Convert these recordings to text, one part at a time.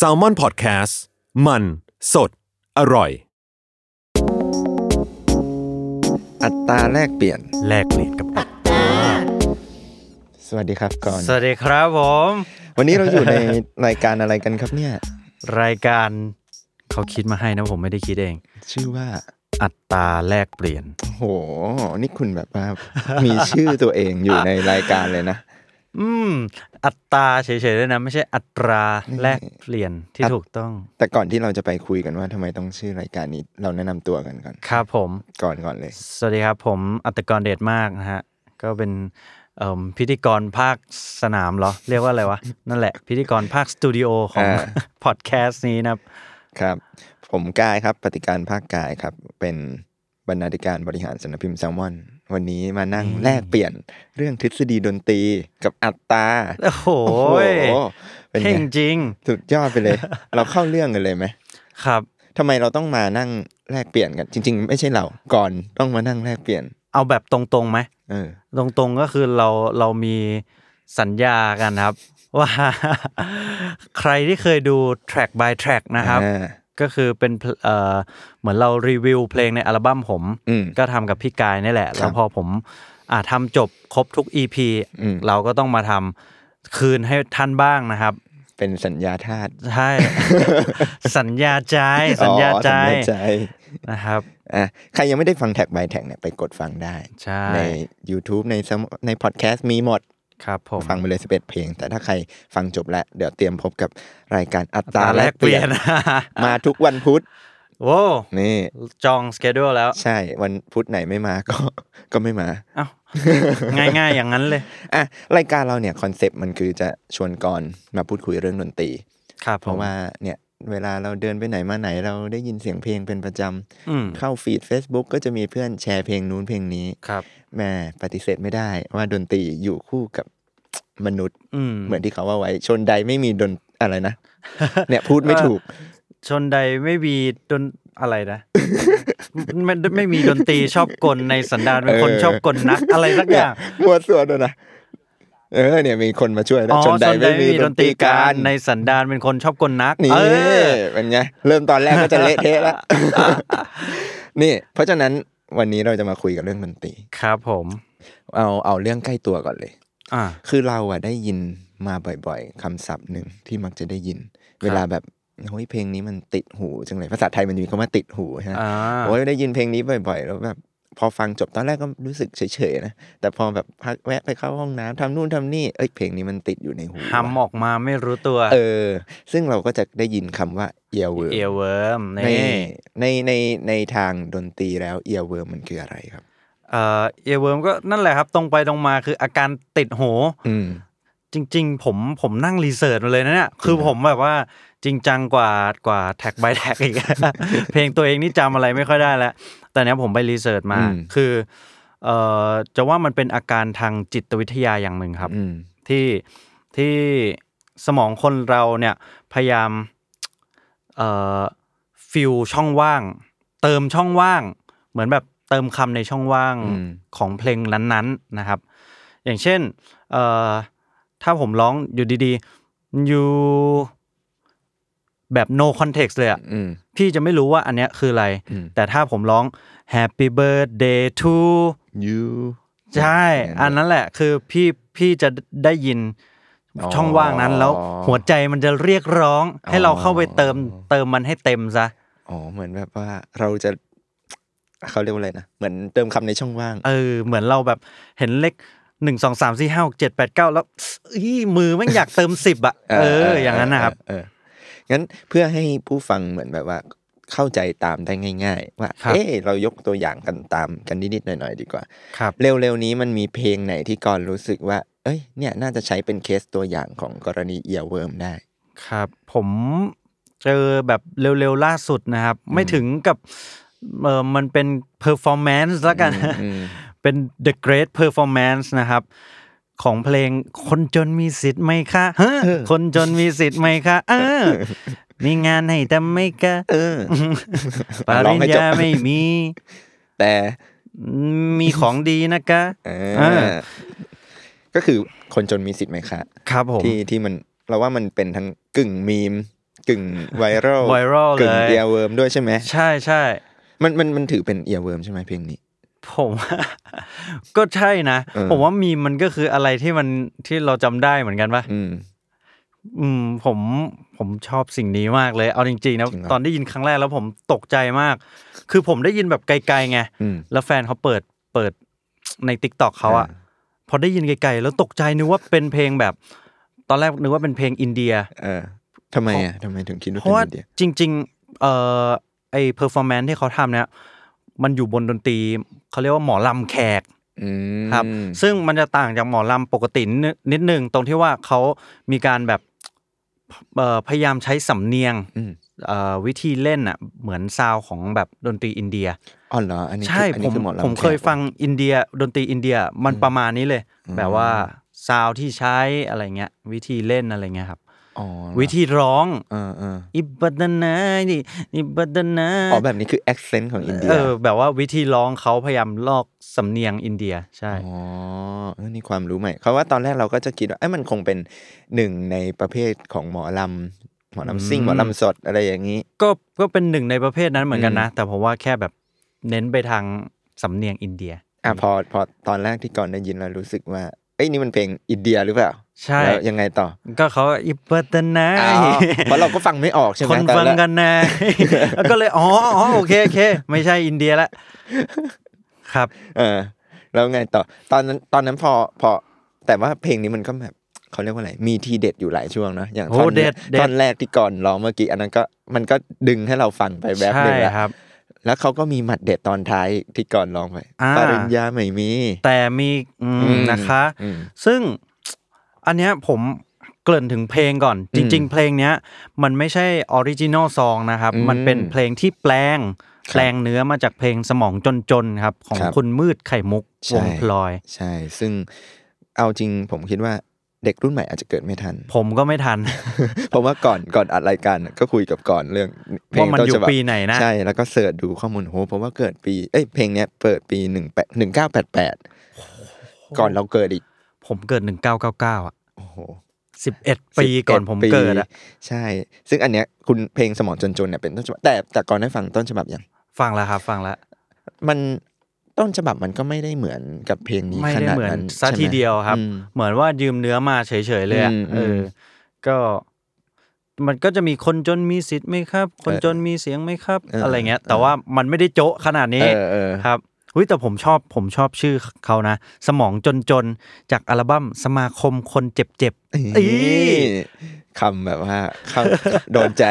Salmon Podcast มันสดอร่อยอัตราแลกเปลี่ยนกับอัตราสวัสดีครับก่อนสวัสดีครับผมวันนี้เราอยู่ใน รายการอะไรกันครับเนี่ยรายการเขาคิดมาให้นะผมไม่ได้คิดเองชื่อว่าอัตราแลกเปลี่ยนโอ้โหนี่คุณแบบว่า มีชื่อตัวเองอยู่ ในรายการเลยนะอัตราเฉยๆด้วยนะไม่ใช่อัตราแลกเปลี่ยนที่ถูกต้องแต่ก่อนที่เราจะไปคุยกันว่าทำไมต้องชื่อรายการนี้เราแนะนำตัวกันก่อนครับผมก่อนเลยสวัสดีครับผมอัตกรเดชมากนะฮะก็เป็นพิธีกรภาคสนามเหรอเรียกว่าอะไรวะนั่นแหละพิธีกรภาคสตูดิโอของพอดแคสต์นี้นะครับครับผมกายครับปฏิการภาคกายครับเป็นบรรณาธิการบริหารสำนักพิมพ์แซลมอนวันนี้มานั่งแลกเปลี่ยนเรื่องทฤษฎีดนตรีกับอัตตาโอ้โหเป็นจริงสุดยอดไปเลย เราเข้าเรื่องกันเลยไหมครับทำไมเราต้องมานั่งแลกเปลี่ยนกันจริงๆไม่ใช่เราก่อนต้องมานั่งแลกเปลี่ยนเอาแบบตรงๆไหมตรงๆก็คือเรามีสัญญากันครับว่าใครที่เคยดู track by track นะครับก็คือเป็นเหมือนเรารีวิวเพลงในอัลบั้มผมก็ทำกับพี่กายนี่แหละแล้วพอผมทำจบครบทุก EP เราก็ต้องมาทำคืนให้ท่านบ้างนะครับเป็นสัญญาธาตุใช่ สัญญาใจนะครับใครยังไม่ได้ฟังแท็กบายแท็กเนี่ยไปกดฟังได้ใน YouTube ในพอดแคสต์มีหมดครับผมฟังไปเลย11เพลงแต่ถ้าใครฟังจบแล้วเดี๋ยวเตรียมพบกับรายการอัตราแลกเปลี่ยนมาทุกวันพุธโว้นี่จองสเกดูลแล้วใช่วันพุธไหนไม่มาก็ไม่มาอ้าวง่ายๆอย่างนั้นเลยอ่ะรายการเราเนี่ยคอนเซปต์มันคือจะชวนก่อนมาพูดคุยเรื่องดนตรีครับเพราะว่าเนี่ยเวลาเราเดินไปไหนมาไหนเราได้ยินเสียงเพลงเป็นประจำเข้าฟีด Facebook ก็จะมีเพื่อนแชร์เพลงนู้นเพลงนี้ครับแม่ปฏิเสธไม่ได้ว่าดนตรีอยู่คู่กับมนุษย์เหมือนที่เขาว่าไว้ชนใดไม่มีดนอะไรนะ เนี่ยพูดไม่ถูกชนใดไม่มีดนอะไรนะ ไม่มีดนตรีชอบกลในสันดานเป็นคนชอบกลนักอะไรสักอย่างมัวส่วนด้วยนะเนี่ยมีคนมาช่วยนะชนใดไม่มีดนตรีการในสันดานเป็นคนชอบกลนักนี่เป็นไงเริ่มตอนแรกก็จะเละเทะละนี่เพราะฉะนั้นวันนี้เราจะมาคุยกันเรื่องดนตรีครับผมเอาเรื่องใกล้ตัวก่อนเลยคือเราอะได้ยินมาบ่อยๆคำศัพท์หนึ่งที่มักจะได้ยินเวลาแบบโอ้ยเพลงนี้มันติดหูจังเลยภาษาไทยมันมีคำว่าติดหูฮะโอ้ยได้ยินเพลงนี้บ่อยๆแล้วแบบพอฟังจบตอนแรกก็รู้สึกเฉยๆนะแต่พอแบบแวะไปเข้าห้องน้ำทำนู่นทำนี่เอ้ยเพลงนี้มันติดอยู่ในหูทำออกมาไม่รู้ตัวซึ่งเราก็จะได้ยินคำว่า earworm earworm ในทางดนตรีแล้ว earworm มันคืออะไรครับearworm ก็นั่นแหละครับตรงไปตรงมาคืออาการติดหูจริงๆผมนั่งรีเสิร์ชมาเลยนะเนี่ยคือผมแบบว่าจริงจังกว่าแท็กบายแท็กอีกเพลงตัวเองนี่จำอะไรไม่ค่อยได้แล้วแต่เนี้ยผมไปรีเสิร์ชมาคือจะว่ามันเป็นอาการทางจิตวิทยาอย่างหนึ่งครับที่สมองคนเราเนี่ยพยายามฟิลช่องว่างเติมช่องว่างเหมือนแบบเติมคำในช่องว่างของเพลงนั้นๆนะครับอย่างเช่นถ้าผมร้องอยู่ดีๆอยู่แบบ no context เลยอ่ะพี่จะไม่รู้ว่าอันเนี้ยคืออะไรแต่ถ้าผมร้อง Happy Birthday to you ใช่อันนั้นแหละคือพี่จะได้ยินช่องว่างนั้นแล้วหัวใจมันจะเรียกร้องให้เราเข้าไปเติมมันให้เต็มซะอ๋อเหมือนแบบว่าเราจะเขาเรียกว่าอะไรนะเหมือนเติมคำในช่องว่างเหมือนเราแบบเห็นเลข1 2 3 4 5 6 7 8 9แล้วมือมันอยากเติม10อ่ะอย่างนั้นนะครับงั้นเพื่อให้ผู้ฟังเหมือนแบบว่าเข้าใจตามได้ง่ายๆว่าเอ๊ะเรายกตัวอย่างกันตามกันนิดๆหน่อยๆดีกว่าเร็วๆนี้มันมีเพลงไหนที่ก่อนรู้สึกว่าเอ้ยเนี่ยน่าจะใช้เป็นเคสตัวอย่างของกรณี earworm ได้ครับผมเจอแบบเร็วๆล่าสุดนะครับไม่ถึงกับมันเป็น performance ละกันเป็น The Great Performance นะครับของเพลงคนจนมีสิทธิ์ไหมคะคนจนมีสิทธิ์ไหมคะมีงานให้ทำไหมคะปริญญาไม่มีแต่มีของดีนะคะก็คือคนจนมีสิทธิ์ไหมคะครับผมที่มัน เราว่ามันเป็นทั้งกึ่งมีมกึ่งไวรัลกึ่งเอียร์เวิร์มด้วยใช่ไหมใช่ใช่มันถือเป็นเอียร์เวิร์มใช่ไหมเพลงนี้ผมก็ใช่นะผมว่ามีมันก็คืออะไรที่เราจำได้เหมือนกันป่ะผมชอบสิ่งนี้มากเลยเอาจริงๆนะตอนได้ยินครั้งแรกแล้วผมตกใจมากคือผมได้ยินแบบไกลๆไงแล้วแฟนเขาเปิดใน TikTok เขาอ่ะพอได้ยินไกลๆแล้วตกใจนึกว่าเป็นเพลงแบบตอนแรกนึกว่าเป็นเพลงอินเดียทำไมถึงคิดว่าเป็นอินเดียจริงๆไอ้ performance ที่เขาทำเนี่ยมันอยู่บนดนตรีเขาเรียกว่าหมอลำแขกครับซึ่งมันจะต่างจากหมอลำปกตินิดนึงตรงที่ว่าเขามีการแบบพยายามใช้สำเนียงวิธีเล่นอ่ะเหมือนซาวของแบบดนตรีอินเดียอ๋อเหรออันนี้ใช่ผมเคยฟังอินเดียดนตรีอินเดียมันประมาณนี้เลยแบบว่าซาวที่ใช้อะไรเงี้ยวิธีเล่นอะไรเงี้ยครับวิธีร้องอิบบัดนะนี่อิบบัดนะอ๋อแบบนี้คือแอคเซนต์ของอินเดียแบบว่าวิธีร้องเขาพยายามลอกสำเนียงอินเดียใช่อ๋อนี่ความรู้ใหม่เขาว่าตอนแรกเราก็จะคิดว่ามันคงเป็นหนึ่งในประเภทของหมอลำซิ่งหมอลำสดอะไรอย่างนี้ก็เป็นหนึ่งในประเภทนั้นเหมือนกันนะแต่ผมว่าแค่แบบเน้นไปทางสำเนียงอินเดียพอตอนแรกที่ก่อนได้ยินเรารู้สึกว่าเอ้ยนี่มันเพลงอินเดียหรือเปล่าใช่ยังไงต่อก็เขาอิบบัดนะเพราะเราก็ฟังไม่ออกใช่ไหมคนฟังกันนะแล้วก็เลยอ๋อโอเคโอเคไม่ใช่อินเดียละครับแล้วไงต่อตอนนั้นพอแต่ว่าเพลงนี้มันก็แบบเขาเรียกว่าอะไรมีทีเด็ดอยู่หลายช่วงนะอย่างตอนแรกที่ก่อนร้องเมื่อกี้อันนั้นก็มันก็ดึงให้เราฟังไปแบบนึงแล้วเขาก็มีหมัดเด็ดตอนท้ายที่ก่อนร้องไปปริญญาไม่มีแต่มีนะคะซึ่งอันเนี้ยผมเกริ่นถึงเพลงก่อนจริงๆเพลงเนี้ยมันไม่ใช่ออริจินอลซองนะครับมันเป็นเพลงที่แปลงเนื้อมาจากเพลงสมองจนๆครับของคุณมืดไข่มุกวงพลอยใช่ซึ่งเอาจริงผมคิดว่าเด็กรุ่นใหม่อาจจะเกิดไม่ทันผมก็ไม่ทัน ผมว่าก่อนอัดรายการก็คุยกับก่อนเรื่องเพลงต้นฉบับว่ามันอยู่ปีไหนนะใช่แล้วก็เสิร์ชดูข้อมูลโหเพราะว่าเกิดปีเพลงเนี้ยเปิดปี1988ก่อนเราเกิดอีกผมเกิด1999อ่ะโอ้โห11 ปีก่อนผมเกิดอ่ะใช่ซึ่งอันเนี้ยคุณเพลงสมองจนๆเนี่ยเป็นต้นฉบับแต่ก่อนได้ฟังต้นฉบับยังฟังแล้วครับฟังแล้วมันต้นฉบับมันก็ไม่ได้เหมือนกับเพลงนี้ขนาดนั้นซะทีเดียวครับเหมือนว่ายืมเนื้อมาเฉยๆเลยอ่ะก็มันก็จะมีคนจนมีสิทธิ์มั้ยครับคนจนมีเสียงมั้ยครับอะไรเงี้ยแต่ว่ามันไม่ได้โจ๊ะขนาดนี้ครับอุ๊ยแต่ผมชอบชื่อเขานะสมองจนๆจากอัลบั้มสมาคมคนเจ็บๆคำแบบว่าโดนใจ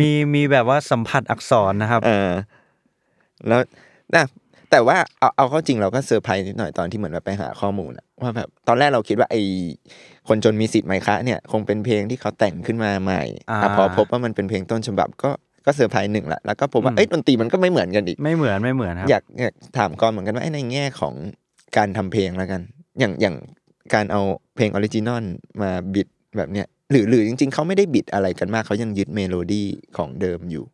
มีแบบว่าสัมผัสอักษรนะครับแล้วนะแต่ว่าเอาเข้าจริงเราก็เซอร์ไพรส์นิดหน่อยตอนที่เหมือนแบบไปหาข้อมูลว่าแบบตอนแรกเราคิดว่าไอ้คนจนมีสิทธิ์ไหมคะเนี่ยคงเป็นเพลงที่เขาแต่งขึ้นมาใหม่พอพบว่ามันเป็นเพลงต้นฉบับก็เซอร์ไพรส์หนึ่งละแล้วก็ผมว่าดนตรีมันก็ไม่เหมือนกันอีกไม่เหมือนครับอยากถามก่อนเหมือนกันว่าในแง่ของการทำเพลงแล้วกันอย่างการเอาเพลงออริจินอลมาบิดแบบเนี้ยหรือจริงๆเขาไม่ได้บิดอะไรกันมากเขายังยึดเมโลดี้ของเดิมอยู่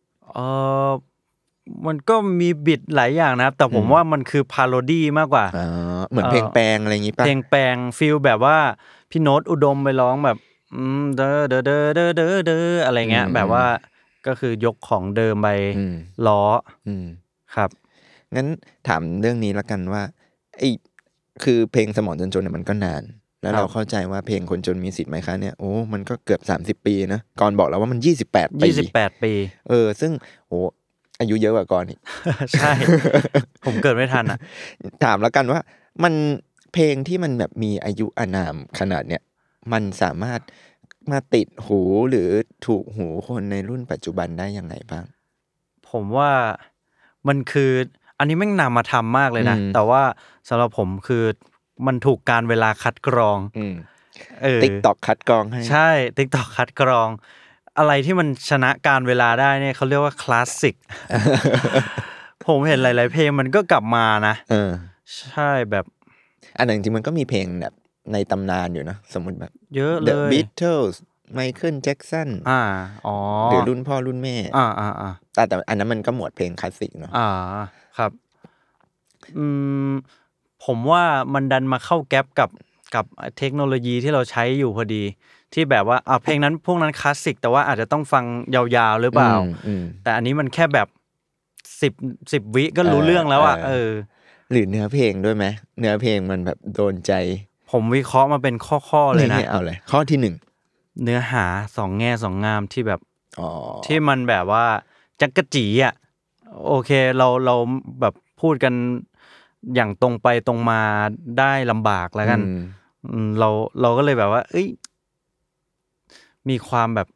มันก็มีบิดหลายอย่างนะครับแต่ผมว่ามันคือพาโรดี้มากกว่าเหมือนเพลงแปลงอะไรอย่างงี้ป่ะเพลงแปลงฟีลแบบว่าพี่โน้ตอุดมไปร้องแบบเด้อเด้อเด้อเด้ออะไรเงี้ยแบบว่าก็คือยกของเดิมไปล้อครับงั้นถามเรื่องนี้ละกันว่าไอ้คือเพลงสมองจนๆเนี่ยมันก็นานแล้วเราเข้าใจว่าเพลงคนจนมีสิทธิ์ไหมคะเนี่ยโอ้มันก็เกือบ30 ปีนะก่อนบอกแล้วว่ามัน28 ปีซึ่งโอ้อายุเยอะกว่าก่อนอีกใช่ ผมเกิดไม่ทันอ่ะถามแล้วกันว่ามันเพลงที่มันแบบมีอายุอานามขนาดเนี้ยมันสามารถมาติดหูหรือถูกหูคนในรุ่นปัจจุบันได้ยังไงบ้างผมว่ามันคืออันนี้แม่งนำมาทำมากเลยนะแต่ว่าสำหรับผมคือมันถูกการเวลาคัดกรองTikTok คัดกรองให้ใช่ TikTok คัดกรองอะไรที่มันชนะการเวลาได้เนี่ยเขาเรียกว่าคลาสสิก ผมเห็นหลายๆเพลงมันก็กลับมานะใช่แบบอันนั้นจริงมันก็มีเพลงแบบในตำนานอยู่นะสมมุติแบบเยอะเลย The Beatles Michael Jackson หรือรุ่นพ่อรุ่นแม่แต่อันนั้นมันก็หมวดเพลงคลาสสิกเนาะครับผมว่ามันดันมาเข้าแก๊ปกับเทคโนโลยีที่เราใช้อยู่พอดี ที่แบบว่าเพลงนั้นพวกนั้นคลาสสิกแต่ว่าอาจจะต้องฟังยาวๆหรือเปล่าแต่อันนี้มันแค่แบบ10วิก็รู้เรื่องแล้วอ่ะหรือเนื้อเพลงด้วยมั้ยเนื้อเพลงมันแบบโดนใจผมวิเคราะห์มาเป็นข้อๆเลยนะเอาเลยข้อที่1เนื้อหา2แง่2งามที่แบบที่มันแบบว่าจั๊กจี๋อ่ะโอเคเราแบบพูดกันอย่างตรงไปตรงมาได้ลำบากแล้วกันเราก็เลยแบบว่าเอ้ยมีความแบบ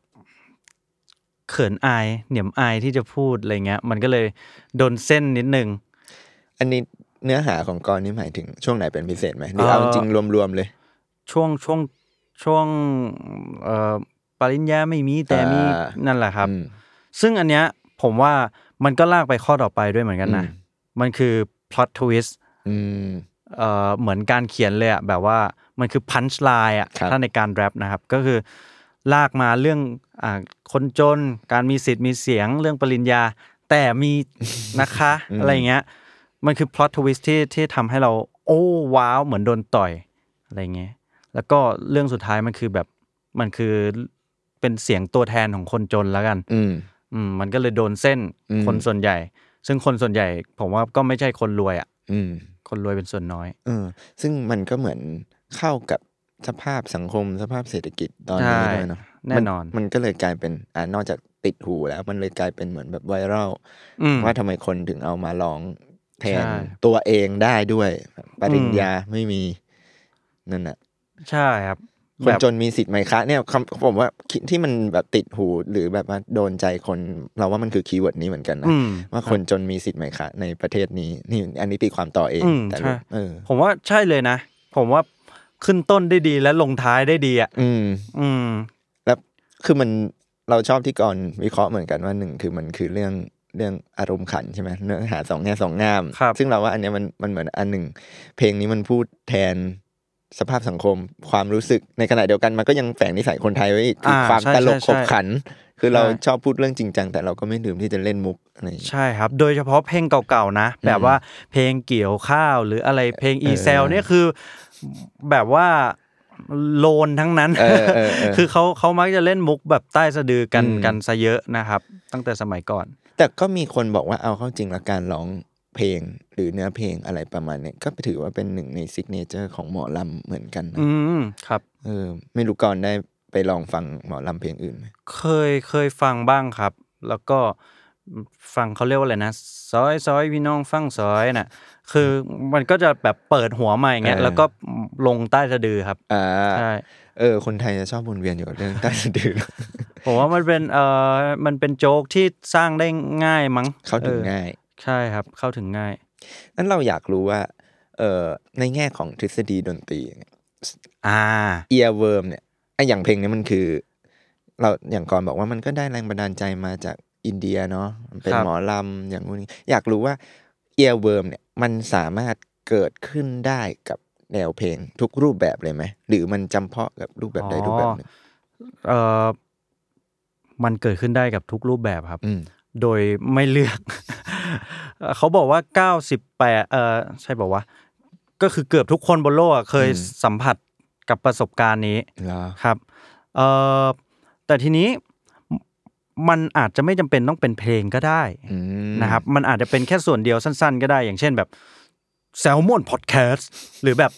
เขินอายเหนียมอายที่จะพูดอะไรเงี้ยมันก็เลยโดนเส้นนิดนึงอันนี้เนื้อหาของกรนี่หมายถึงช่วงไหนเป็นพิเศษไหมหรือเอาจริงรวมๆเลยช่วงปริญญาไม่มีแต่มีนั่นแหละครับซึ่งอันเนี้ยผมว่ามันก็ลากไปข้อต่อไปด้วยเหมือนกันนะมันคือ plot twist เหมือนการเขียนเลยอ่ะแบบว่ามันคือ punch line อ่ะถ้าในการแรปนะครับก็คือลากมาเรื่องคนจนการมีสิทธิ์มีเสียงเรื่องปริญญาแต่มีนะคะ อะไรเงี้ยมันคือ plot twist ที่ทำให้เราโอ้ว้าวเหมือนโดนต่อยอะไรเงี้ยแล้วก็เรื่องสุดท้ายมันคือแบบมันคือเป็นเสียงตัวแทนของคนจนแล้วกันมันก็เลยโดนเส้นคนส่วนใหญ่ซึ่งคนส่วนใหญ่ผมว่าก็ไม่ใช่คนรวยอ่ะคนรวยเป็นส่วนน้อยซึ่งมันก็เหมือนเข้ากับสภาพสังคมสภาพเศรษฐกิจตอนนี้ด้วยเนาะแน่นอนมันก็เลยกลายเป็นนอกจากติดหูแล้วมันเลยกลายเป็นเหมือนแบบไวรัลว่าทำไมคนถึงเอามาร้องแทนตัวเองได้ด้วยปริญญาไม่มีนั่นแหละใช่ครับคนจนมีสิทธิ์ไหมคะเนี่ยผมว่าที่มันแบบติดหูหรือแบบว่าโดนใจคนเราว่ามันคือคีย์เวิร์ดนี้เหมือนกันนะว่าคนจนมีสิทธิ์ไหมคะในประเทศนี้นี่อันนี้ตีความต่อเองแต่ผมว่าใช่เลยนะผมว่าขึ้นต้นได้ดีและลงท้ายได้ดีอ่ะแล้วคือมันเราชอบที่ก่อนวิเคราะห์เหมือนกันว่า1คือมันคือเรื่องอารมณ์ขันใช่มั้ยเนื้อหา2แง่2งามซึ่งเราว่าอันเนี้ยมันเหมือนอันหนึ่งเพลงนี้มันพูดแทนสภาพสังคมความรู้สึกในขณะเดียวกันมันก็ยังแฝงนิสัยคนไทยไว้อีกคือความตลกขบขันคือเราชอบพูดเรื่องจริงจังแต่เราก็ไม่ลืมที่จะเล่นมุกอะไรใช่ครับโดยเฉพาะเพลงเก่าๆนะแบบว่าเพลงเกี่ยวข้าวหรืออะไรเพลงอีเซลเนี่ยคือแบบว่าโลนทั้งนั้นคือเขามักจะเล่นมุกแบบใต้สะดือกันซะเยอะนะครับตั้งแต่สมัยก่อนแต่ก็มีคนบอกว่าเอาเข้าจริงละการร้องเพลงหรือเนื้อเพลงอะไรประมาณนี้ก็ถือว่าเป็นหนึ่งในซิกเนเจอร์ของหมอลำเหมือนกันนะครับไม่รู้ก่อนได้ไปลองฟังหมอลำเพลงอื่นไหมเคยฟังบ้างครับแล้วก็ฟังเขาเรียกว่าอะไรนะซอยซอยพี่น้องฟังซอยน่ะคือมันก็จะแบบเปิดหัวมาอย่างเงี้ยแล้วก็ลงใต้สะดือครับใช่คนไทยจะชอบวนเวียนอยู่กับเรื่องใต้สะดือ ผมว่ามันเป็นโจ๊กที่สร้างได้ง่ายมั้งเข้าถึงง่ายใช่ครับเข้าถึงง่ายนั้นเราอยากรู้ว่าในแง่ของทฤษฎีดนตรีearworm เนี่ยอย่างเพลงนี้มันคือเราอย่างก่อนบอกว่ามันก็ได้แรงบันดาลใจมาจากอินเดียเนาะเป็นหมอลำอย่างงี้อยากรู้ว่าearworm เนี่ยมันสามารถเกิดขึ้นได้กับแนวเพลงทุกรูปแบบเลยไหมหรือมันจำเพาะกับรูปแบบใดรูปแบบหนึ่งมันเกิดขึ้นได้กับทุกรูปแบบครับโดยไม่เลือก เขาบอกว่า98ใช่ป่าววะก็คือเกือบทุกคนบนโลกเคยสัมผัสกับประสบการณ์นี้ครับแต่ทีนี้มันอาจจะไม่จำเป็นต้องเป็นเพลงก็ได้นะครับมันอาจจะเป็นแค่ส่วนเดียวสั้นๆก็ได้อย่างเช่นแบบแซลมอนพอดแคสต์หรือแบบ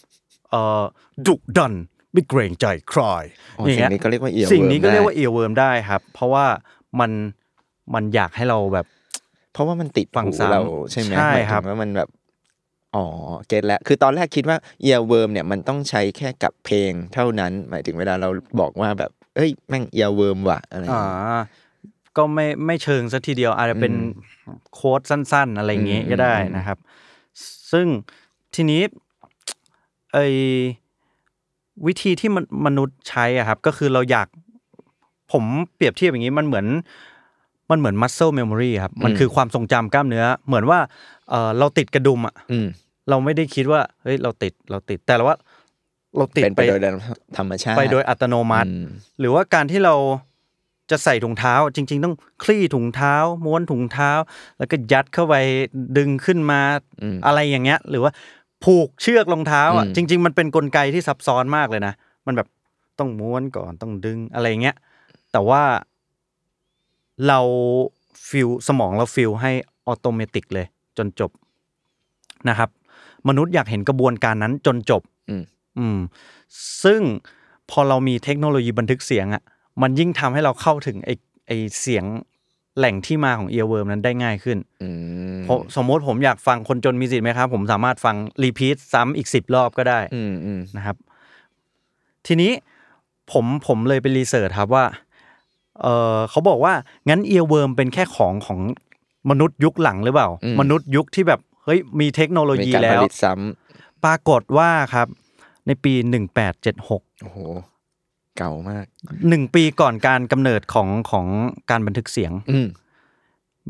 ดุดันไม่เกรงใจใครอย่างเงี้ยสิ่งนี้ก็เรียกว่าearworm ได้ครับเพราะว่ามันอยากให้เราแบบเพราะว่ามันติดฟังเราใช่ไหมใช่ครับว่ามันแบบเก็ทแล้วคือตอนแรกคิดว่าearworm เนี่ยมันต้องใช้แค่กับเพลงเท่านั้นหมายถึงเวลาเราบอกว่าแบบเอ้ยแม่งearworm ว่ะอะไรก็ไม่เชิงซะทีเดียวอาจจะเป็นโค้ดสั้นๆอะไรอย่างงี้ก็ได้นะครับซึ่งทีนี้ไอ้วิธีที่มนุษย์ใช้อ่ะครับก็คือเราอยากผมเปรียบเทียบอย่างงี้มันเหมือน muscle memory ครับมันคือความทรงจำกล้ามเนื้อเหมือนว่าเราติดกระดุมอ่ะเราไม่ได้คิดว่าเฮ้ยเราติดแต่ว่าเราติดไปโดยธรรมชาติไปโดยอัตโนมัติหรือว่าการที่เราจะใส่ถุงเท้าจริงๆต้องคลี่ถุงเท้าม้วนถุงเท้าแล้วก็ยัดเข้าไปดึงขึ้นมาอะไรอย่างเงี้ยหรือว่าผูกเชือกรองเท้าอ่ะจริงๆมันเป็นกลไกที่ซับซ้อนมากเลยนะมันแบบ ต้องม้วนก่อนต้องดึงอะไรเงี้ยแต่ว่าเราฟิลสมองเราฟิลให้ออโตเมติกเลยจนจบนะครับมนุษย์อยากเห็นกระบวนการนั้นจนจบซึ่งพอเรามีเทคโนโลยีบันทึกเสียงอ่ะมันยิ่งทำให้เราเข้าถึงไอเสียงแหล่งที่มาของ earworm นั้นได้ง่ายขึ้นสมมติผมอยากฟังคนจนมีสิทธิ์ไหมครับผมสามารถฟังรีพีทซ้ำอีก10รอบก็ได้นะครับทีนี้ผมเลยไปรีเสิร์ชครับว่าเขาบอกว่างั้น earworm เป็นแค่ของมนุษย์ยุคหลังหรือเปล่ามนุษย์ยุคที่แบบเฮ้ยมีเทคโนโลยีแล้วปรากฏว่าครับในปี1876โอ้โหเก่ามาก1ปีก่อนการกำเนิดของการบันทึกเสียง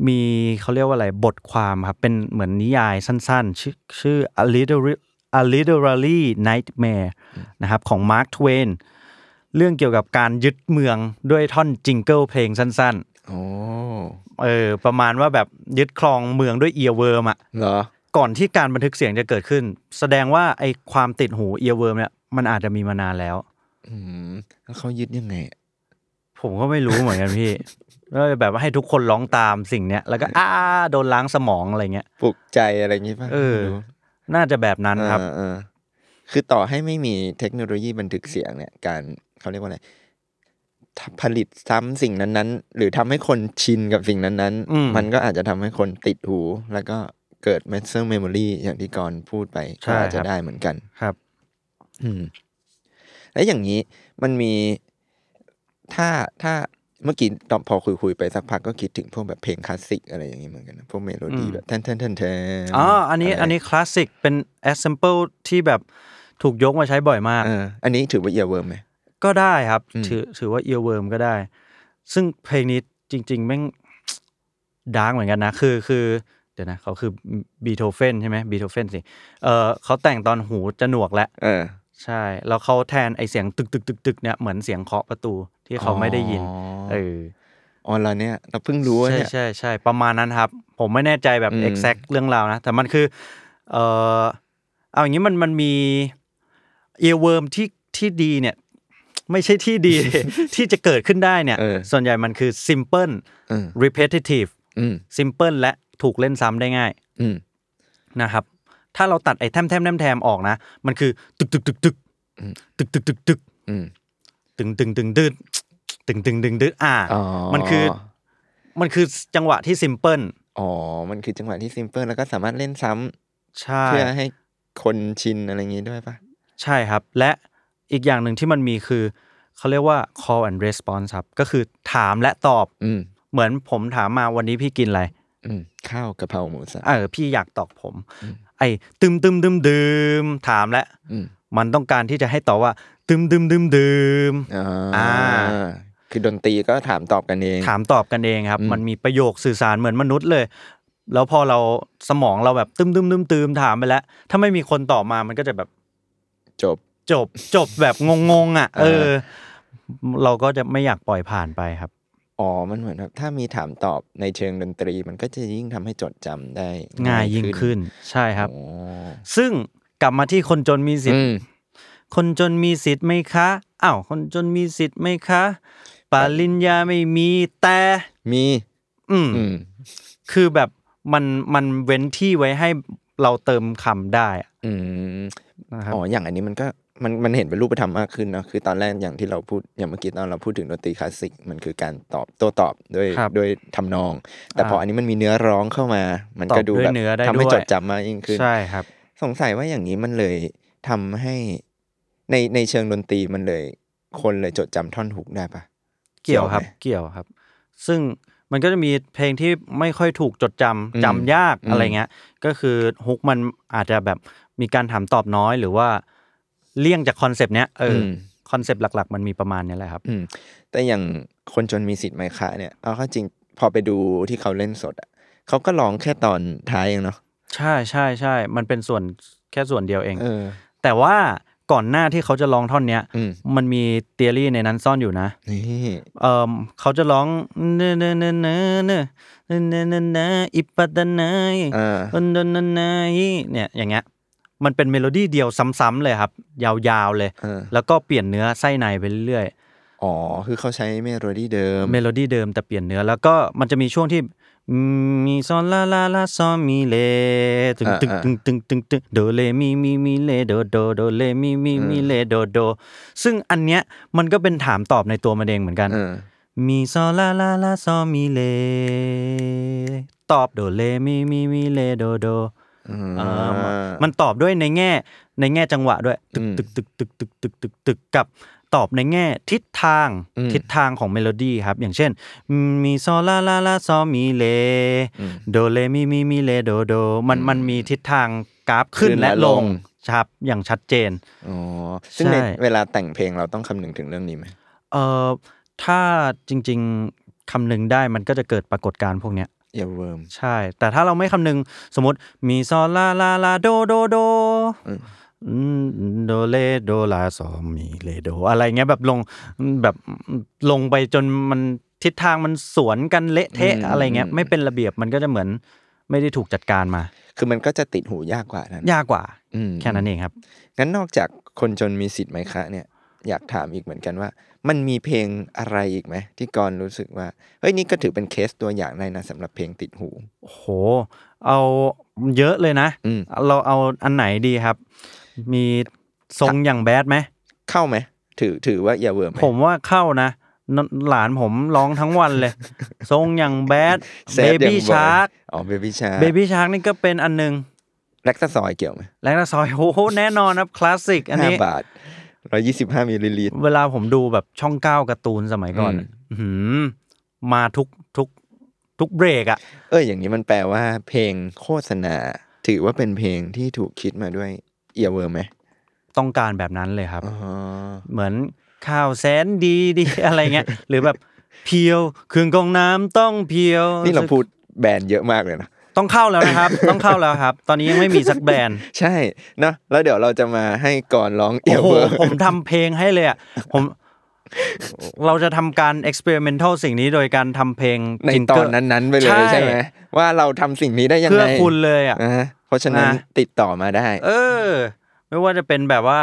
มีเขาเรียกว่าอะไรบทความครับเป็นเหมือนนิยายสั้นๆชื่อ A Literary Nightmare นะครับของมาร์คทเวนเรื่องเกี่ยวกับการยึดเมืองด้วยท่อนจิงเกิลเพลงสั้นๆประมาณว่าแบบยึดครองเมืองด้วย earworm อ่ะเหรอก่อนที่การบันทึกเสียงจะเกิดขึ้นแสดงว่าไอ้ความติดหู earworm เนี่ยมันอาจจะมีมานานแล้วแล้วเขายึดยังไงผมก็ไม่รู้เหมือนกันพี่ก็แบบว่าให้ทุกคนร้องตามสิ่งเนี้ยแล้วก็โดนล้างสมองอะไรเงี้ยปลุกใจอะไรอย่างงี้ป่ะน่าจะแบบนั้นครับคือต่อให้ไม่มีเทคโนโลยีบันทึกเสียงเนี่ยการเขาเรียกว่าอะไรผลิตซ้ำสิ่งนั้นๆหรือทำให้คนชินกับสิ่งนั้นๆมันก็อาจจะทำให้คนติดหูแล้วก็เกิด muscle memory อย่างที่กรพูดไปก็อาจจะได้เหมือนกันครับแล้วอย่างนี้มันมีถ้าเมื่อกี้ตอนพอคุยไปสักพักก็คิดถึงพวกแบบเพลงคลาสสิกอะไรอย่างนี้เหมือนกันนะพวกเมโลดี้แบบแทนๆอันนี้คลาสสิกเป็นแอสเซมเปิลที่แบบถูกยกมาใช้บ่อยมากอันนี้ถือว่า earworm ไหมก็ได้ครับถือว่า earworm ก็ได้ซึ่งเพลงนี้จริงๆแม่งดาร์กเหมือนกันนะคือเดี๋ยวนะเขาคือบีโธเฟนใช่ไหมบีโธเฟนสิเขาแต่งตอนหูจะหนวกแล้วใช่แล้วเขาแทนไอเสียงตึกๆๆเนี่ยเหมือนเสียงเคาะประตูที่เขาไม่ได้ยินอ๋อแล้วเนี่ยเราเพิ่งรู้เนี่ยใช่ๆๆประมาณนั้นครับผมไม่แน่ใจแบบ exact เรื่องราวนะแต่มันคือเอาอย่างงี้มันมี earworm ที่ดีเนี่ยไม่ใช่ที่ดี ที่จะเกิดขึ้นได้เนี่ยส่วนใหญ่มันคือ simple repetitive simple และถูกเล่นซ้ำได้ง่ายนะครับถ้าเราตัดไอ้แทมออกนะมันคือตึกตึงมันคือจังหวะที่ซิมเพิลมันคือจังหวะที่ซิมเพิลแล้วก็สามารถเล่นซ้ำใช่เพื่อให้คนชินอะไรอย่างงี้ด้วยป่ะใช่ครับและอีกอย่างหนึ่งที่มันมีคือเขาเรียกว่า call and response ครับก็คือถามและตอบเหมือนผมถามมาวันนี้พี่กินอะไรข้าวกะเพราหมูสับพี่อยากตอบผมไอ้ตึมๆๆๆถามแล้วมันต้องการที่จะให้ตอบว่าตึมๆๆๆคือดนตรีก็ถามตอบกันเองครับมันมีประโยคสื่อสารเหมือนมนุษย์เลยแล้วพอเราสมองเราแบบตึมๆๆๆถามไปแล้วถ้าไม่มีคนตอบมามันก็จะแบบจบแบบงงๆเราก็จะไม่อยากปล่อยผ่านไปครับมันเหมือนแบบถ้ามีถามตอบในเชิงดนตรีมันก็จะยิ่งทำให้จดจำได้ง่ายยิ่งขึ้นใช่ครับซึ่งกลับมาที่คนจนมีสิทธิ์คนจนมีสิทธิ์ไหมคะคนจนมีสิทธิ์ไหมคะปริญญาไม่มีแต่มีคือแบบมันเว้นที่ไว้ให้เราเติมคำได้นะครับอย่างอันนี้มันก็มันเห็นเป็นรูปธรรมมากขึ้นเนาะคือตอนแรกอย่างที่เราพูดอย่างเมื่อกี้ตอนเราพูดถึงดนตรีคลาสสิกมันคือการตอบโต้ตอบด้วยทำนองแต่พออันนี้มันมีเนื้อร้องเข้ามามันก็ดูแบบทำให้จดจำมากยิ่งขึ้นใช่ครับสงสัยว่าอย่างนี้มันเลยทำให้ในเชิงดนตรีมันเลยคนเลยจดจำท่อนฮุกได้ปะเกี่ยวครับซึ่งมันก็จะมีเพลงที่ไม่ค่อยถูกจดจำยากอะไรเงี้ยก็คือฮุกมันอาจจะแบบมีการถามตอบน้อยหรือว่าเลี่ยงจากคอนเซปต์เนี้ยคอนเซปต์หลักๆมันมีประมาณนี้แหละครับแต่อย่างคนจนมีสิทธิ์ไหมคะเนี่ยเอาเข้าจริงพอไปดูที่เขาเล่นสดอ่ะเขาก็ร้องแค่ตอนท้ายเองเนาะใช่มันเป็นส่วนแค่ส่วนเดียวเองแต่ว่าก่อนหน้าที่เขาจะร้องท่อนเนี้ยมันมีเทอรี่ในนั้นซ่อนอยู่นะเขาจะร้องเนเนเนเนเนเนเนเนอิปปะตะนายอนดนนายเนี่ยอย่างเงี้ย มันเป็นเมโลดี้เดียวซ้ำๆเลยครับยาวๆเลยแล้วก็เปลี่ยนเนื้อไส้ในไปเรื่อยๆอ๋อคือเขาใช้เมโลดี้เดิมแต่เปลี่ยนเนื้อแล้วก็มันจะมีช่วงที่มีซอนลาลาลาซอมีเลตึงตึงตึงตึงตึงตึงโดเลมีมีมีเลโดโดโดเลมีมีมีเลโดโดซึ่งอันเนี้ยมันก็เป็นถามตอบในตัวมันเองเหมือนกันมีซอลาลาลาซอมีเลตอบโดเลมีมีมีเลโดโดมันตอบด้วยในแง่จังหวะด้วยตึกตึกตึกตึกตึกตึกตึกตึกกับตอบในแง่ทิศทางของเมโลดี้ครับอย่างเช่นมีซอลาลาลาซอมีเลโดเลมีมีมีเลโดโดมันมีทิศทางกราฟขึ้นและลงครับอย่างชัดเจนอ๋อซึ่งในเวลาแต่งเพลงเราต้องคำนึงถึงเรื่องนี้ไหมถ้าจริงๆคำนึงได้มันก็จะเกิดปรากฏการณ์พวกเนี้ยearworm ใช่แต่ถ้าเราไม่คำนึงสมมติมีซอลาลาลาโดโดโดโดเลโดลาซอมีเลโดอะไรเงี้ยแบบลงไปจนมันทิศทางมันสวนกันเละเทะอะไรเงี้ยไม่เป็นระเบียบมันก็จะเหมือนไม่ได้ถูกจัดการมาคือมันก็จะติดหูยากกว่านั้นแค่นั้นเองครับงั้นนอกจากคนจนมีสิทธิ์ไหมคะเนี่ยอยากถามอีกเหมือนกันว่ามันมีเพลงอะไรอีกไหมที่กรรู้สึกว่าเฮ้ยนี่ก็ถือเป็นเคสตัวอย่างเลยนะสำหรับเพลงติดหูโอ้โหเอาเยอะเลยนะเราเอาอันไหนดีครับมีทรงอย่างแบดไหมเข้าไหมถือว่าอย่าเวิร์มผมว่าเข้านะหลานผมร้องทั้งวันเลยทรงอย่างแบดเบบี้ชาร์กเบบี้ชาร์กนี่ก็เป็นอันนึงแล็กตาซอยเกี่ยวไหมแล็กตาซอยโอ้โหแน่นอนครับคลาสสิกอันนี้5 บาท125 มิลลิลิตรเวลาผมดูแบบช่อง9การ์ตูนสมัยก่อนมาทุกเบรกอ่ะอย่างนี้มันแปลว่าเพลงโฆษณาถือว่าเป็นเพลงที่ถูกคิดมาด้วยearworm ไหมต้องการแบบนั้นเลยครับเหมือนข้าวแสนดีอะไรเงี้ยหรือแบบเพียวเครื่องกรองน้ำต้องเพียวนี่เราพูดแบรนด์เยอะมากเลยนะต้องเข้าแล้วนะครับตอนนี้ยังไม่มีสักแบรนด์ใช่นะแล้วเดี๋ยวเราจะมาให้ก่อนร้องearwormผมทำเพลงให้เลยอ่ะเราจะทำการ experimental สิ่งนี้โดยการทำเพลงในตอนนั้นๆไปเลยใช่ไหมว่าเราทำสิ่งนี้ได้ยังไงเพื่อคุณเลยอ่ะเพราะฉะนั้นติดต่อมาได้ไม่ว่าจะเป็นแบบว่า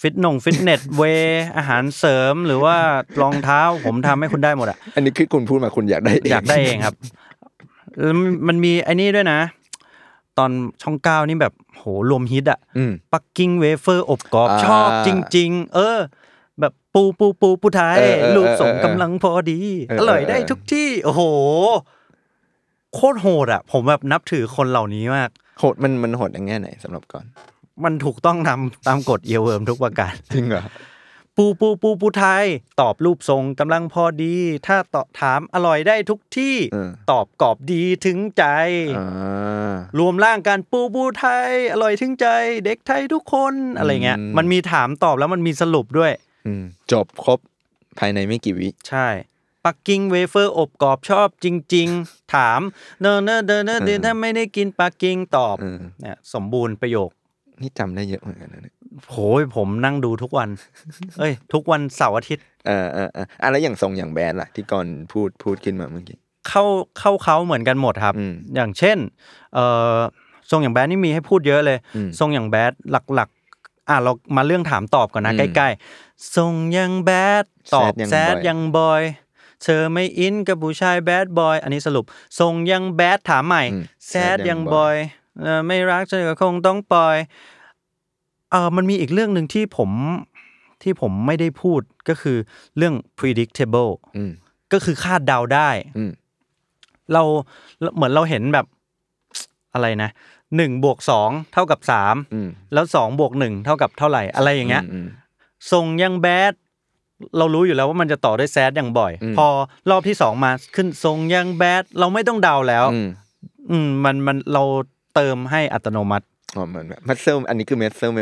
ฟิตเนสเวอาหารเสริมหรือว่ารองเท้าผมทำให้คุณได้หมดอ่ะอันนี้คือคุณพูดมาคุณอยากได้เองครับมันมีไอ้นี่ด้วยนะตอนช่อง9นี่แบบโหรวมฮิตอ่ะปักกิ้งเวเฟอร์อบกรอบชอบจริงๆแบบปูไทยรูปสมกำลังพอดีอร่อยได้ทุกที่โอ้โหโคตรโหดอ่ะผมแบบนับถือคนเหล่านี้มากโหดมันโหดอย่างไงไหนสำหรับก่อนมันถูกต้องนำตามกฎearwormทุกประการจริงเหรอปูไทยตอบรูปทรงกำลังพอดีถ้าตอบถามอร่อยได้ทุกที่ตอบกรอบดีถึงใจรวมร่างกันปูไทยอร่อยถึงใจเด็กไทยทุกคนอะไรเงี้ยมันมีถามตอบแล้วมันมีสรุปด้วยจบครบภายในไม่กี่วิใช่ปักกิ่งเวเฟอร์อบกรอบชอบจริงๆถามเนอถ้าไม่ได้กินปักกิ่งตอบเนี่ยสมบูรณ์ประโยคนี่จำได้เยอะเหมือนกันนะโหยผมนั่งดูทุกวันทุกวันเสาร์อาทิตย์แล้วอย่างทรงอย่างแบรนด์ล่ะที่ก่อนพูดขึ้นมาเมื่อกี้เข้าเหมือนกันหมดครับอย่างเช่นทรงอย่างแบรนด์นี่มีให้พูดเยอะเลยทรงอย่างแบรนด์หลักๆเรามาเรื่องถามตอบก่อนนะใกล้ๆทรงอย่างแบรนด์ตอบแซดยังบอยเธอไม่อินกับผู้ชายแบดบอยอันนี้สรุปทรงอย่างแบรนด์ถามใหม่แซดยังบอยไม่รักฉันก็คงต้องปล่อยมันมีอีกเรื่องนึงที่ผมไม่ได้พูดก็คือเรื่อง predictable ก็คือคาดเดาได้เราเหมือนเราเห็นแบบอะไรนะ 1+2 เท่ากับ3แล้ว 2+1 เท่ากับเท่าไหร่อะไรอย่างเงี้ยทรงยังแบดเรารู้อยู่แล้วว่ามันจะต่อด้วยแซดอย่างบ่อยพอรอบที่2มาขึ้นทรงยังแบดเราไม่ต้องเดาแล้วมันเราเติมให้อัตโนมัติเหมือนแบบMuscleอันนี้คือMuscle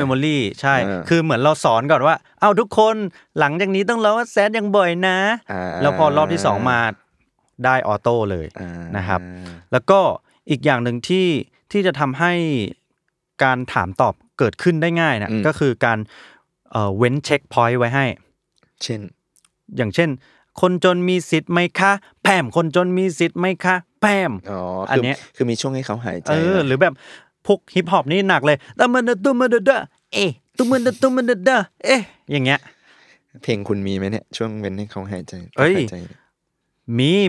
Memoryใช่คือเหมือนเราสอนก่อนว่าเอ้าทุกคนหลังจากนี้ต้องร้องว่าแซดยังบ่อยนะแล้วพอรอบที่2มาได้ออโต้เลยนะครับแล้วก็อีกอย่างหนึ่งที่จะทำให้การถามตอบเกิดขึ้นได้ง่ายนะก็คือการเว้นเช็คพอยต์ไว้ให้อย่างเช่นคนจนมีสิทธิ์ไหมคะแพมคนจนมีสิทธิ์ไหมคะแพมอันนี้คือมีช่วงให้เขาหายใจหรือแบบ พวกฮิปฮอปนี่หนักเลยตะมันตุมันเดะเอ๊ะตุมันตุมันเดะเอ๊ะอย่างเงี้ยเพลงคุณมีไหมเนี่ยช่วงเว้นให้เขาหายใจ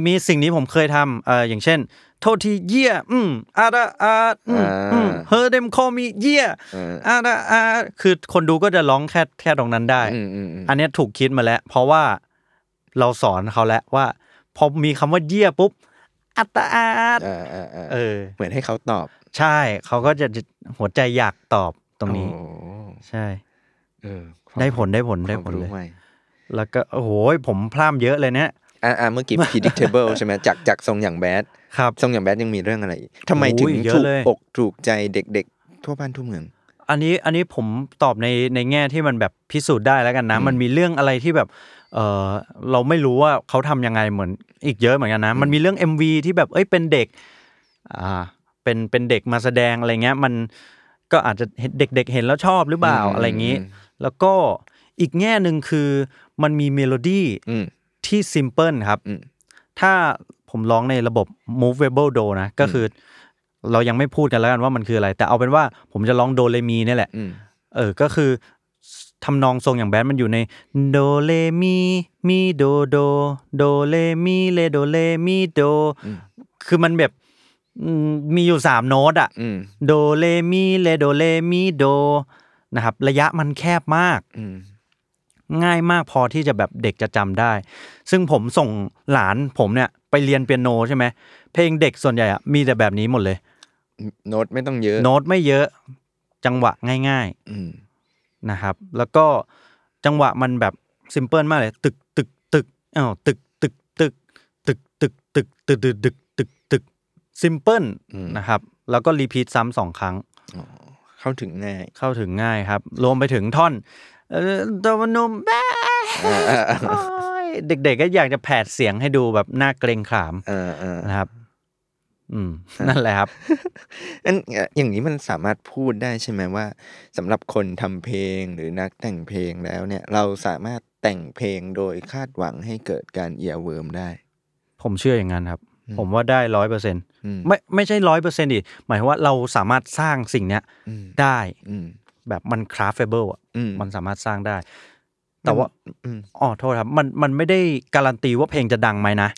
มีสิ่งนี้ผมเคยทำอย่างเช่นโทษทีเยี่ยอาดาอาดเฮอเดมคอมีเยี่ยอาดาอาดคือคนดูก็จะร้องแค่ตรงนั้นได้อันนี้ถูกคิดมาแล้วเพราะว่าเราสอนเขาแล้วว่าพอมีคำว่าเยี่ยปุ๊บอัตตาอาดเหมือนให้เขาตอบใช่เขาก็จะหัวใจอยากตอบตรงนี้ใช่ได้ผลเลยแล้วก็โอ้โหผมพร่ำเยอะเลยเนี่ยเมื่อกี้ predictable ใช่ไหมจากทรงอย่างแบดครับทรงอย่างแบดยังมีเรื่องอะไรทำไมถึงถูกอกถูกใจเด็กๆทั่วบ้านทั่วเมืองอันนี้ผมตอบในแง่ที่มันแบบพิสูจน์ได้แล้วกันนะมันมีเรื่องอะไรที่แบบเราไม่รู้ว่าเขาทำยังไงเหมือนอีกเยอะเหมือนกันนะมันมีเรื่อง MV ที่แบบเอ้ยเป็นเด็กเป็นเด็กมาแสดงอะไรเงี้ยมันก็อาจจะเด็กๆเห็นแล้วชอบหรือเปล่าอะไรอย่างนี้แล้วก็อีกแง่นึงคือมันมีเมโลดี้ที่ simple ครับถ้าผมร้องในระบบ movable do นะก็คือเรายังไม่พูดกันแล้วกันว่ามันคืออะไรแต่เอาเป็นว่าผมจะร้องโดเรมีนี่แหละก็คือทำนองทรงอย่างแบดมันอยู่ในโดเรมีมีโดโดโดเรมีเลโดเรมีโดคือมันแบบมีอยู่3โน้ตอ่ะโดเรมีเลโดเรมีโดนะครับระยะมันแคบมากง่ายมากพอที่จะแบบเด็กจะจำได้ซึ่งผมส่งหลานผมเนี่ยไปเรียนเปียโนใช่ไหมเพลงเด็กส่วนใหญ่มีแต่แบบนี้หมดเลยโน้ตไม่ต้องเยอะโน้ตไม่เยอะจังหวะง่ายๆนะครับแล้วก็จังหวะมันแบบซิมเพิลมากเลยตึกตึกตึกตึกตึกตึกตึกตึกตึกตึกตึกตึกตึกตึกซิมเพิลนะครับแล้วก็รีพีทซ้ำ2ครั้งเข้าถึงง่ายครับรวมไปถึงท่อนตัวมันนุ่มแบ๊เด็กๆก็อยากจะแผดเสียงให้ดูแบบน่าเกรงขามนะครับนั่นแหละครับงั้นอย่างนี้มันสามารถพูดได้ใช่ไหมว่าสำหรับคนทำเพลงหรือนักแต่งเพลงแล้วเนี่ยเราสามารถแต่งเพลงโดยคาดหวังให้เกิดการearwormได้ผมเชื่ออย่างนั้นครับผมว่าได้ 100% ไม่ใช่ 100% ดิหมายว่าเราสามารถสร้างสิ่งเนี้ยได้แบบมัน craftable อ่ะมันสามารถสร้างได้แต่ว่าโทษครับมันไม่ได้การันตีว่าเพลงจะดังไหมนะ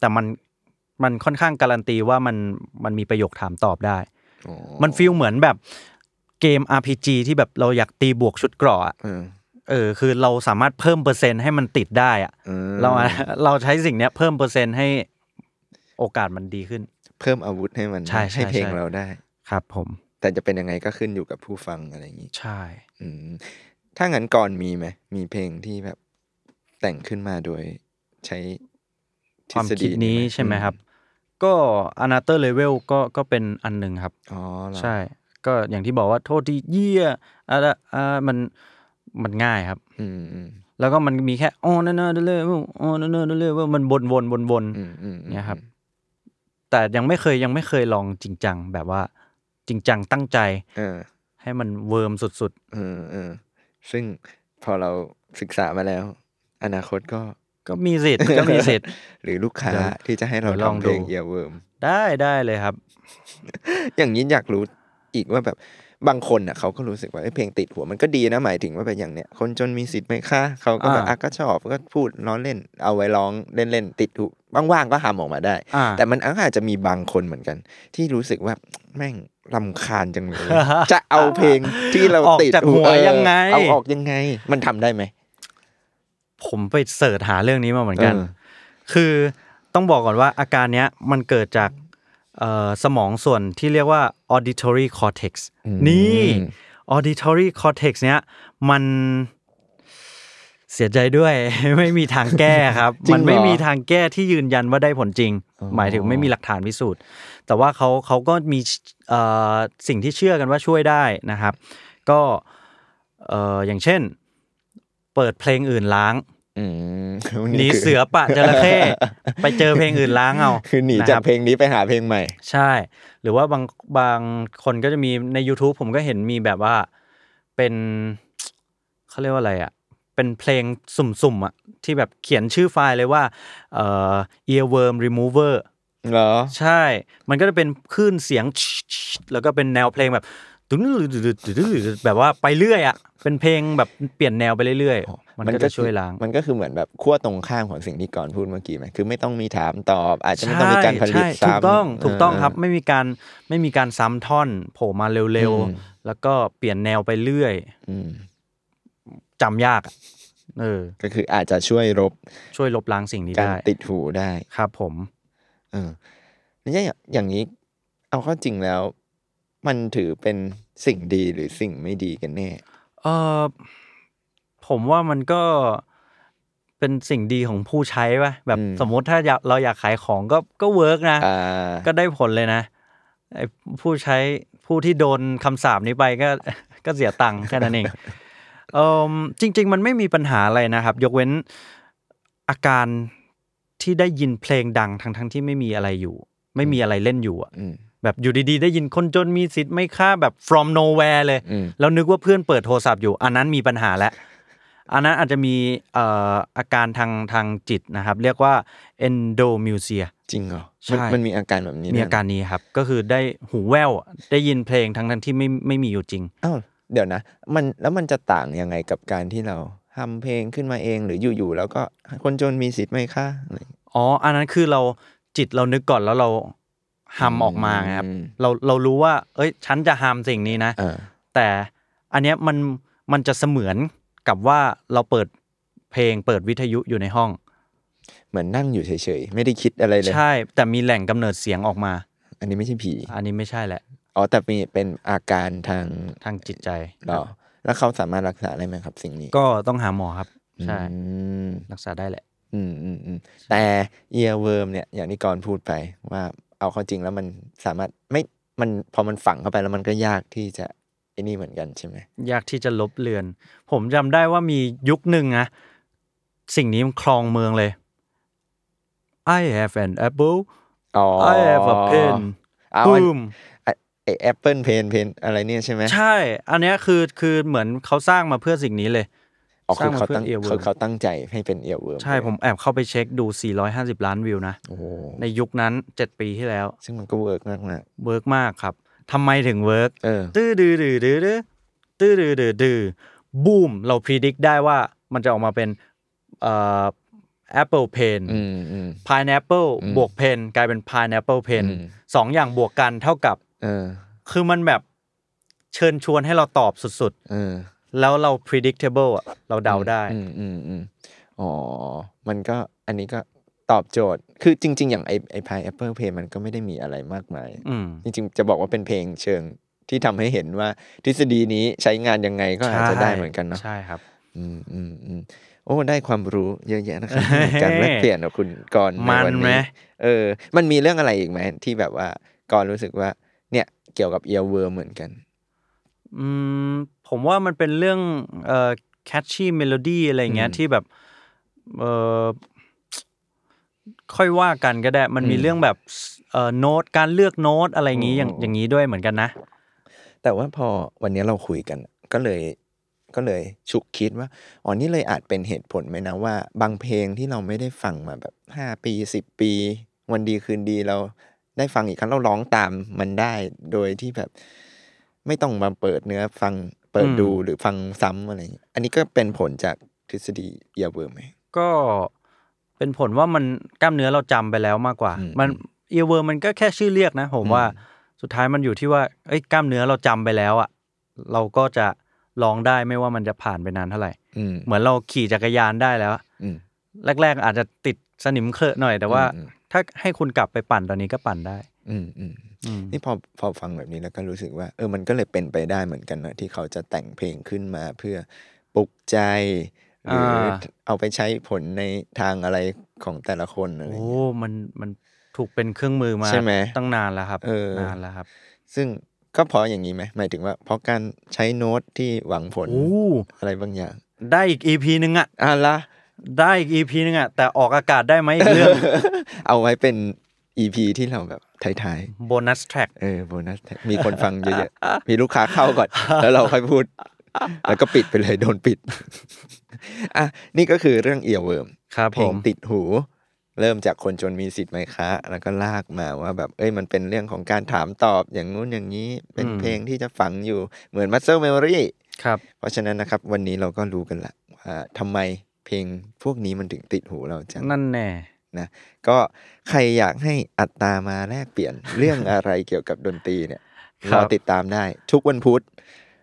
แต่มันค่อนข้างการันตีว่ามันมีประโยคถามตอบได้มันฟีลเหมือนแบบเกม RPG ที่แบบเราอยากตีบวกชุดเกราะอ่ะคือเราสามารถเพิ่มเปอร์เซ็นต์ให้มันติดได้อ่ะเราใช้สิ่งเนี้ยเพิ่มเปอร์เซ็นต์ให้โอกาสมันดีขึ้นเพิ่มอาวุธให้มันให้เพลงเราได้ครับผมแต่จะเป็นยังไงก็ขึ้นอยู่กับผู้ฟังอะไรอย่างนี้ใช่ถ้างั้นก่อนมีไหมมีเพลงที่แบบแต่งขึ้นมาโดยใช้ความคิดนี้ใช่ไหมครับก็ Another Level ก็เป็นอันนึงครับอ๋อใช่ก็อย่างที่บอกว่าโทษที่เยี่ยมันง่ายครับแล้วก็มันมีแค่อ๋อAnother Levelอ๋อAnother Levelมันวนๆเนี่ยครับแต่ยังไม่เคยลองจริงจังแบบว่าจริงจังตั้งใจให้มันเวิร์มสุดๆซึ่งพอเราศึกษามาแล้วอนาคตก็มีสิทธิ์ หรือลูกค้า ที่จะให้เราลองเพลงเวิร์มได้เลยครับ อย่างนี้อยากรู้อีกว่าแบบบางคนน่ะเขาก็รู้สึกว่าเพลงติดหัวมันก็ดีนะหมายถึงว่าแบบอย่างเนี้ยคนจนมีสิทธิ์ไหมคะเขาก็แบบก็ชอบก็พูดล้อเล่นเอาไว้ร้องเล่นๆติดหูว่างๆก็หามออกมาได้แต่มันอาจจะมีบางคนเหมือนกันที่รู้สึกว่าแม่งรำคาญจังเลย จะเอาเพลงที่เราติดหัวยังไงเอาออกยังไงมันทำได้ไหมผมไปเสิร์ชหาเรื่องนี้มาเหมือนกันคือต้องบอกก่อนว่าอาการเนี้ยมันเกิดจากสมองส่วนที่เรียกว่า auditory cortex นี่ auditory cortex เนี้ยมันเสียใจด้วย ไม่มีทางแก้ครับ มันไม่มีทางแก้ที่ยืนยันว่าได้ผลจริงหมายถึงไม่มีหลักฐานพิสูจน์แต่ว่าเขาก็มีสิ่งที่เชื่อกันว่าช่วยได้นะครับก็อย่างเช่นเปิดเพลงอื่นล้างหนีเสือป่ะจระเข้ไปเจอเพลงอื่นล้างเอาคือหนีจากเพลงนี้ไปหาเพลงใหม่ใช่หรือว่าบางคนก็จะมีใน YouTube ผมก็เห็นมีแบบว่าเป็นเขาเรียกว่าอะไรอ่ะเป็นเพลงสุ่มๆอ่ะที่แบบเขียนชื่อไฟล์เลยว่าearworm remover เหรอใช่มันก็จะเป็นคลื่นเสียงแล้วก็เป็นแนวเพลงแบบตึ้งแบบว่าไปเรื่อยอ่ะเป็นเพลงแบบเปลี่ยนแนวไปเรื่อยๆมันก็จะช่วยล้างมันก็คือเหมือนแบบขั้วตรงข้ามของสิ่งที่ก่อนพูดเมื่อกี้มั้ยคือไม่ต้องมีถามตอบอาจจะไม่ต้องมีการผลิตซ้ำถูกต้องครับไม่มีการซ้ำท่อนโผล่มาเร็วๆแล้วก็เปลี่ยนแนวไปเรื่อยจำยากก็คืออาจจะช่วยลบล้างสิ่งนี้ได้การติดหูได้ครับผมอย่างนี้เอาเข้าจริงแล้วมันถือเป็นสิ่งดีหรือสิ่งไม่ดีกันแน่ผมว่ามันก็เป็นสิ่งดีของผู้ใช้ป่ะแบบสมมติถ้าเราอยากขายของก็เวิร์กนะก็ได้ผลเลยนะผู้ใช้ผู้ที่โดนคำสาปนี้ไปก็เสียตังค์แค่นั้นเองจริงๆมันไม่มีปัญหาอะไรนะครับยกเว้นอาการที่ได้ยินเพลงดังทั้งที่ไม่มีอะไรอยู่ไม่มีอะไรเล่นอยู่อ่ะแบบอยู่ดีๆได้ยินคนจนมีสิทธิ์ไม่ค่าแบบ from nowhere เลยแล้วนึกว่าเพื่อนเปิดโทรศัพท์อยู่อันนั้นมีปัญหาแล้วอันนั้นอาจจะมีอาการทางจิตนะครับเรียกว่า endomusia จริงเหรอมันมีอาการแบบนี้มีอาการนี้ครับก็คือได้หูแว่วได้ยินเพลงทั้งที่ไม่มีอยู่จริงอ้าวเดี๋ยวนะมันจะต่างยังไงกับการที่เราทำเพลงขึ้นมาเองหรืออยู่ๆแล้วก็คนจนมีสิทธิ์ไหมคะอ๋ออันนั้นคือเราจิตเรานึกก่อนแล้วเราทำออกมาครับเรารู้ว่าเอ้ยฉันจะทำสิ่งนี้นะแต่อันเนี้ยมันจะเสมือนกับว่าเราเปิดเพลงเปิดวิทยุอยู่ในห้องเหมือนนั่งอยู่เฉยๆไม่ได้คิดอะไรเลยใช่แต่มีแหล่งกำเนิดเสียงออกมาอันนี้ไม่ใช่ผีอันนี้ไม่ใช่แหละอ๋อแต่มีเป็นอาการทางจิตใจหรอแล้วเขาสามารถรักษาได้ไหมครับสิ่งนี้ก็ต้องหาหมอครับใช่รักษาได้แหละแต่เอียร์เวิร์มเนี่ยอย่างที่ก่อนพูดไปว่าเอาเข้าจริงแล้วมันสามารถไม่มันพอมันฝังเข้าไปแล้วมันก็ยากที่จะไอ้นี่เหมือนกันใช่ไหมยากที่จะลบเลือนผมจำได้ว่ามียุคหนึ่งนะสิ่งนี้มันครองเมืองเลย I have an apple I have a pen ปื้มApple Pen อะไรเนี่ยใช่ไหมใช่อันเนี้ยคือเหมือนเขาสร้างมาเพื่อสิ่งนี้เลยอ๋อเขาตั้งใจให้เป็น earworm ใช่ผมแอบเข้าไปเช็คดู450ล้านวิวนะในยุคนั้น7ปีที่แล้วซึ่งมันก็เวิร์กมากนะเวิร์กมากครับทำไมถึงเวิร์กตื้อดื้อดื้อดื้อตื้อดื้อดื้อบูมเราพรีดิกได้ว่ามันจะออกมาเป็นApple Pen Pineapple บวก Pen กลายเป็น Pineapple Pen สองอย่างบวกกันเท่ากับคือมันแบบเชิญชวนให้เราตอบสุดๆแล้วเรา predictable อ่ะเราเดาได้อ๋อมันก็อันนี้ก็ตอบโจทย์คือจริงๆอย่างไอ้ Pineapple Pen มันก็ไม่ได้มีอะไรมากมายจริงๆจะบอกว่าเป็นเพลงเชิงที่ทำให้เห็นว่าทฤษฎีนี้ใช้งานยังไงก็อาจจะได้เหมือนกันเนาะใช่ครับโอ้ได้ความรู้เยอะแยะนะครับการแลกเปลี่ยนกับคุณกรณ์ในวันนี้มันมีเรื่องอะไรอีกไหมที่แบบว่ากรณ์รู้สึกว่าเนี่ยเกี่ยวกับ earworm เหมือนกันผมว่ามันเป็นเรื่องcatchy melody อะไรเงี้ยที่แบบค่อยว่ากันก็ได้มันมีเรื่องแบบโน้ตการเลือกโน้ตอะไรอย่างงี้อย่างงี้ด้วยเหมือนกันนะแต่ว่าพอวันนี้เราคุยกันก็เลยฉุกคิดว่าอ๋อนี่เลยอาจเป็นเหตุผลไหมนะว่าบางเพลงที่เราไม่ได้ฟังมาแบบ5ปี10ปีวันดีคืนดีเราได้ฟังอีกครั้งเราร้องตามมันได้โดยที่แบบไม่ต้องมาเปิดเนื้อฟังเปิดดูหรือฟังซ้ำอะไรอย่างนี้อันนี้ก็เป็นผลจากทฤษฎีearwormไหมก็เป็นผลว่ามันกล้ามเนื้อเราจำไปแล้วมากกว่ามันearwormมันก็แค่ชื่อเรียกนะผมว่าสุดท้ายมันอยู่ที่ว่าไอ้กล้ามเนื้อเราจำไปแล้วอ่ะเราก็จะร้องได้ไม่ว่ามันจะผ่านไปนานเท่าไหร่เหมือนเราขี่จักรยานได้แล้วแรกๆอาจจะติดสนิมเคลอะหน่อยแต่ว่าถ้าให้คุณกลับไปปั่นตอนนี้ก็ปั่นได้นี่พอฟังแบบนี้แล้วก็รู้สึกว่ามันก็เลยเป็นไปได้เหมือนกันนะที่เขาจะแต่งเพลงขึ้นมาเพื่อปลุกใจหรือเอาไปใช้ผลในทางอะไรของแต่ละคนอะไรอย่างเงี้ยมันถูกเป็นเครื่องมือมาตั้งนานแล้วครับนานแล้วครับซึ่งก็พออย่างนี้ไหมหมายถึงว่าเพราะการใช้โน้ตที่หวังผลอะไรบางอย่างได้อีก EP นึงอ่ะละได้อีก EP นึงอ่ะแต่ออกอากาศได้ไหมอีกเรื่อง เอาไว้เป็น EP ที่เราแบบท้ายๆโบนัสแทร็กโบนัสแทร็กมีคนฟังเยอะๆมีลูกค้าเข้าก่อน แล้วเราค่อยพูด แล้วก็ปิดไปเลยโดนปิด นี่ก็คือเรื่องearworm เพลงติดหู เริ่มจากคนจนมีสิทธิ์ไหมคะแล้วก็ลากมาว่าแบบเอ้ยมันเป็นเรื่องของการถามตอบอย่างนู้นอย่างนี้เป็นเพลงที่จะฝังอยู่เหมือน Muscle Memory ครับเพราะฉะนั้นนะครับวันนี้เราก็รู้กันละว่าทำไมเพลงพวกนี้มันถึงติดหูเราจังนั่นแน่นะก็ใครอยากให้อัตตามาแลกเปลี่ยน เรื่องอะไรเกี่ยวกับดนตรีเนี่ยเราติดตามได้ทุกวันพุธ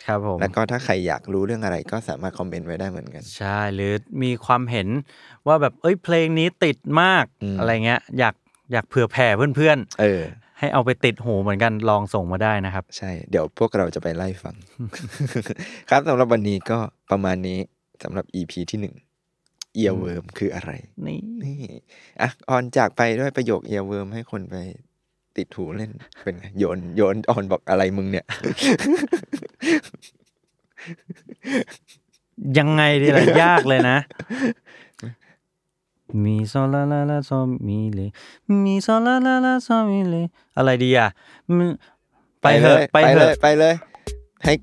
ครับผมแล้วก็ถ้าใครอยากรู้เรื่องอะไรก็สามารถคอมเมนต์ไว้ได้เหมือนกันใช่หรือมีความเห็นว่าแบบเอ้ยเพลงนี้ติดมาก อะไรเงี้ยอยากเผื่อแผ่เพื่อนๆให้เอาไปติดหูเหมือนกันลองส่งมาได้นะครับใช่เดี๋ยวพวกเราจะไปไล่ฟัง ครับสำหรับวันนี้ก็ประมาณนี้สำหรับ EP ที่1earworm คืออะไรนี่อ่ะออนจากไปด้วยประโยค earworm ให้คนไปติดหูเล่นเป็นไงโยนออนบอกอะไรมึงเนี่ย ยังไงดีล่ะ ยากเลยนะ มีโซลาลาลาโซมีเลมีโซลาลาลาโซมีเลอะไรดีอ่ะไปเลยให้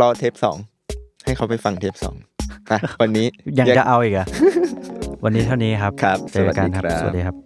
รอเทป2ให้เขาไปฟังเทป2วันนี้ยังจะเอาอีกอ่ะวันนี้เท่านี้ครับ สวัสดีครับ